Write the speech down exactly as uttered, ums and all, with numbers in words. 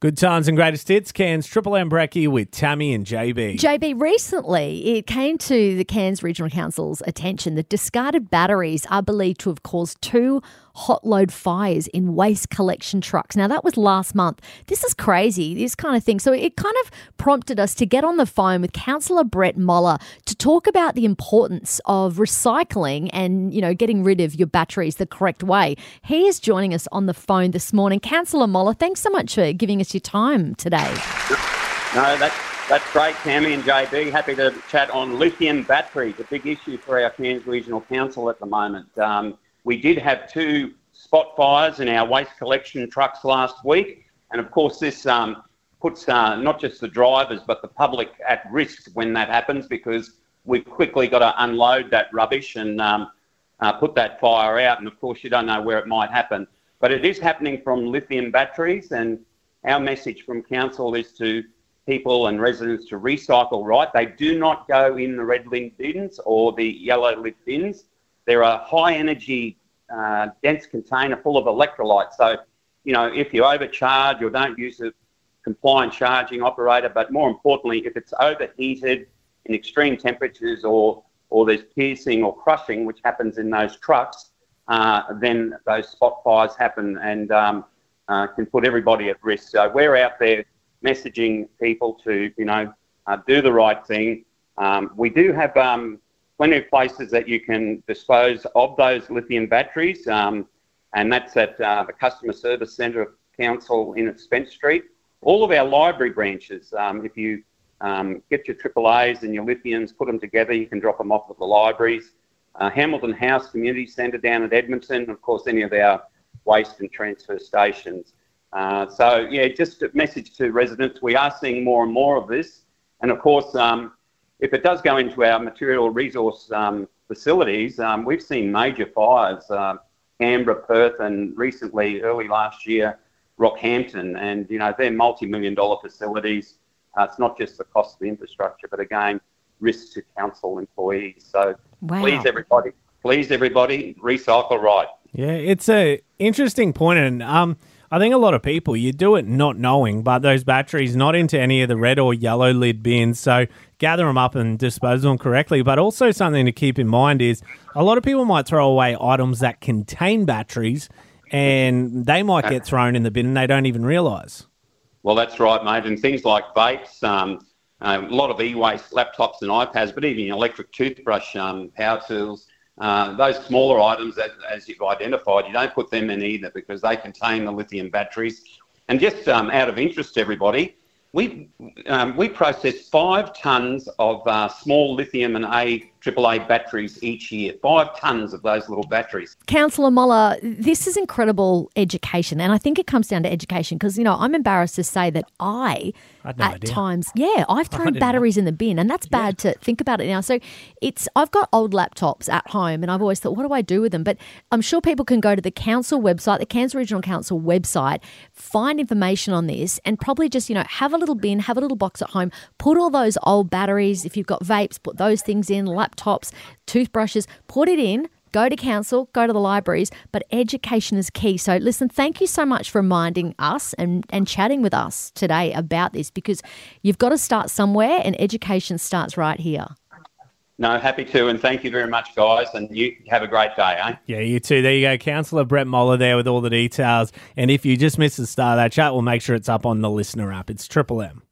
Good times and greatest hits, Cairns Triple M Bracky with Tammy and J B. J B, recently it came to the Cairns Regional Council's attention that discarded batteries are believed to have caused two hot load fires in waste collection trucks. Now, that was last month. This is crazy, this kind of thing. So it kind of prompted us to get on the phone with Councillor Brett Moller to talk about the importance of recycling and, you know, getting rid of your batteries the correct way. He is joining us on the phone this morning. Councillor Moller, thanks so much for giving us your time today. No, that's, that's great, Tammy and J B. Happy to chat on lithium batteries, a big issue for our Cairns Regional Council at the moment. Um, we did have two spot fires in our waste collection trucks last week, and of course this um, puts uh, not just the drivers but the public at risk when that happens, because we've quickly got to unload that rubbish and um, uh, put that fire out, and of course you don't know where it might happen. But it is happening from lithium batteries, and our message from council is to people and residents to recycle right. They do not go in the red lid bins or the yellow lid bins. They're a high energy, uh, dense container full of electrolytes. So, you know, if you overcharge or don't use a compliant charging operator, but more importantly, if it's overheated in extreme temperatures or, or there's piercing or crushing, which happens in those trucks, uh, then those spot fires happen and, um, Uh, can put everybody at risk. So we're out there messaging people to, you know, uh, do the right thing. Um, we do have um, plenty of places that you can dispose of those lithium batteries, um, and that's at uh, the Customer Service Centre of Council in Spence Street. All of our library branches, um, if you um, get your triple A's and your lithiums, put them together, you can drop them off at the libraries. Uh, Hamilton House Community Centre down at Edmonton, of course, any of our waste and transfer stations. Uh, so, yeah, just a message to residents. We are seeing more and more of this. And, of course, um, if it does go into our material resource um, facilities, um, we've seen major fires, uh, Canberra, Perth, and recently, early last year, Rockhampton. And, you know, they're multi-million dollar facilities. Uh, it's not just the cost of the infrastructure, but, again, risk to council employees. So, wow. please, everybody, please, everybody, recycle right. Yeah, it's a interesting point, and um, I think a lot of people, you do it not knowing, but those batteries not into any of the red or yellow lid bins, so gather them up and dispose of them correctly. But also something to keep in mind is a lot of people might throw away items that contain batteries, and they might get thrown in the bin and they don't even realise. Well, that's right, mate, and things like vapes, um, a lot of e-waste, laptops and iPads, but even electric toothbrush, um, power tools. Uh, those smaller items, that, as you've identified, you don't put them in either because they contain the lithium batteries. And just um, out of interest, everybody, we um, we process five tonnes of uh, small lithium and A triple A batteries each year. Five tonnes of those little batteries. Councillor Moller, this is incredible education, and I think it comes down to education because, you know, I'm embarrassed to say that I, I had no at idea. times, yeah, I've thrown batteries know. in the bin, and that's bad yeah. to think about it now. So it's I've got old laptops at home, and I've always thought, what do I do with them? But I'm sure people can go to the council website, the Cairns Regional Council website, find information on this, and probably just, you know, have a little bin, have a little box at home, put all those old batteries, if you've got vapes, put those things in, laptops, toothbrushes, put it in, go to council, go to the libraries, but education is key. So listen, thank you so much for reminding us and, and chatting with us today about this, because you've got to start somewhere and education starts right here. No, happy to, and thank you very much, guys, and you have a great day, eh? Yeah, you too. There you go, Councillor Brett Moller there with all the details, and if you just missed the start of that chat, we'll make sure it's up on the listener app. It's Triple M.